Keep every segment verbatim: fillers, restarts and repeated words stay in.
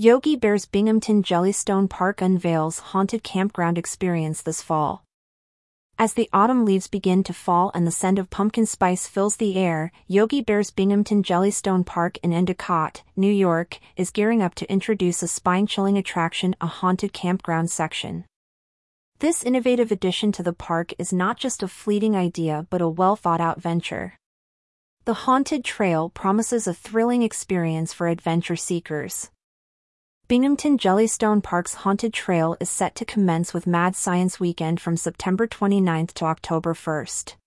Yogi Bear's Binghamton Jellystone Park unveils haunted campground experience this fall. As the autumn leaves begin to fall and the scent of pumpkin spice fills the air, Yogi Bear's Binghamton Jellystone Park in Endicott, New York, is gearing up to introduce a spine-chilling attraction, a haunted campground section. This innovative addition to the park is not just a fleeting idea but a well-thought-out venture. The haunted trail promises a thrilling experience for adventure seekers. Binghamton Jellystone Park's haunted trail is set to commence with Mad Science Weekend from September twenty-ninth to October first.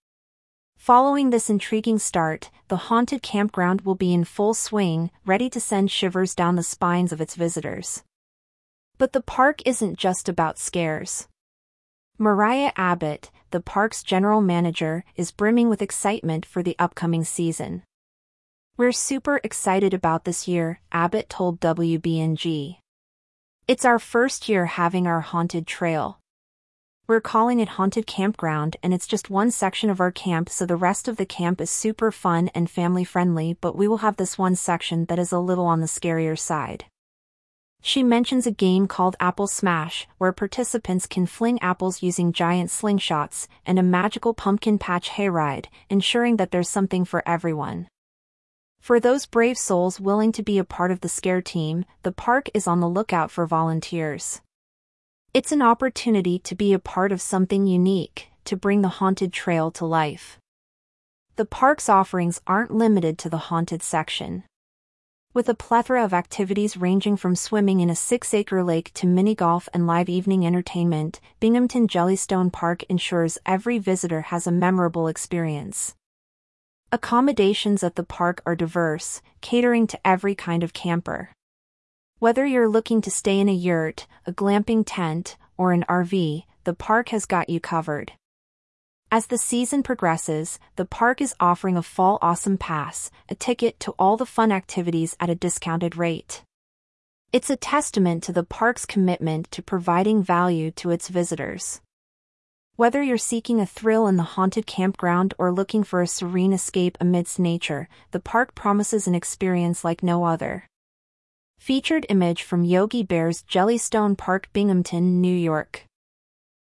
Following this intriguing start, the haunted campground will be in full swing, ready to send shivers down the spines of its visitors. But the park isn't just about scares. Mariah Abbott, the park's general manager, is brimming with excitement for the upcoming season. "We're super excited about this year," Abbott told W B N G. "It's our first year having our haunted trail. We're calling it Haunted Campground, and it's just one section of our camp, so the rest of the camp is super fun and family-friendly, but we will have this one section that is a little on the scarier side." She mentions a game called Apple Smash, where participants can fling apples using giant slingshots, and a magical pumpkin patch hayride, ensuring that there's something for everyone. For those brave souls willing to be a part of the scare team, the park is on the lookout for volunteers. It's an opportunity to be a part of something unique, to bring the haunted trail to life. The park's offerings aren't limited to the haunted section. With a plethora of activities ranging from swimming in a six-acre lake to mini-golf and live evening entertainment, Binghamton Jellystone Park ensures every visitor has a memorable experience. Accommodations at the park are diverse, catering to every kind of camper. Whether you're looking to stay in a yurt, a glamping tent, or an R V, the park has got you covered. As the season progresses, the park is offering a Fall Awesome Pass, a ticket to all the fun activities at a discounted rate. It's a testament to the park's commitment to providing value to its visitors. Whether you're seeking a thrill in the haunted campground or looking for a serene escape amidst nature, the park promises an experience like no other. Featured image from Yogi Bear's Jellystone Park, Binghamton, New York.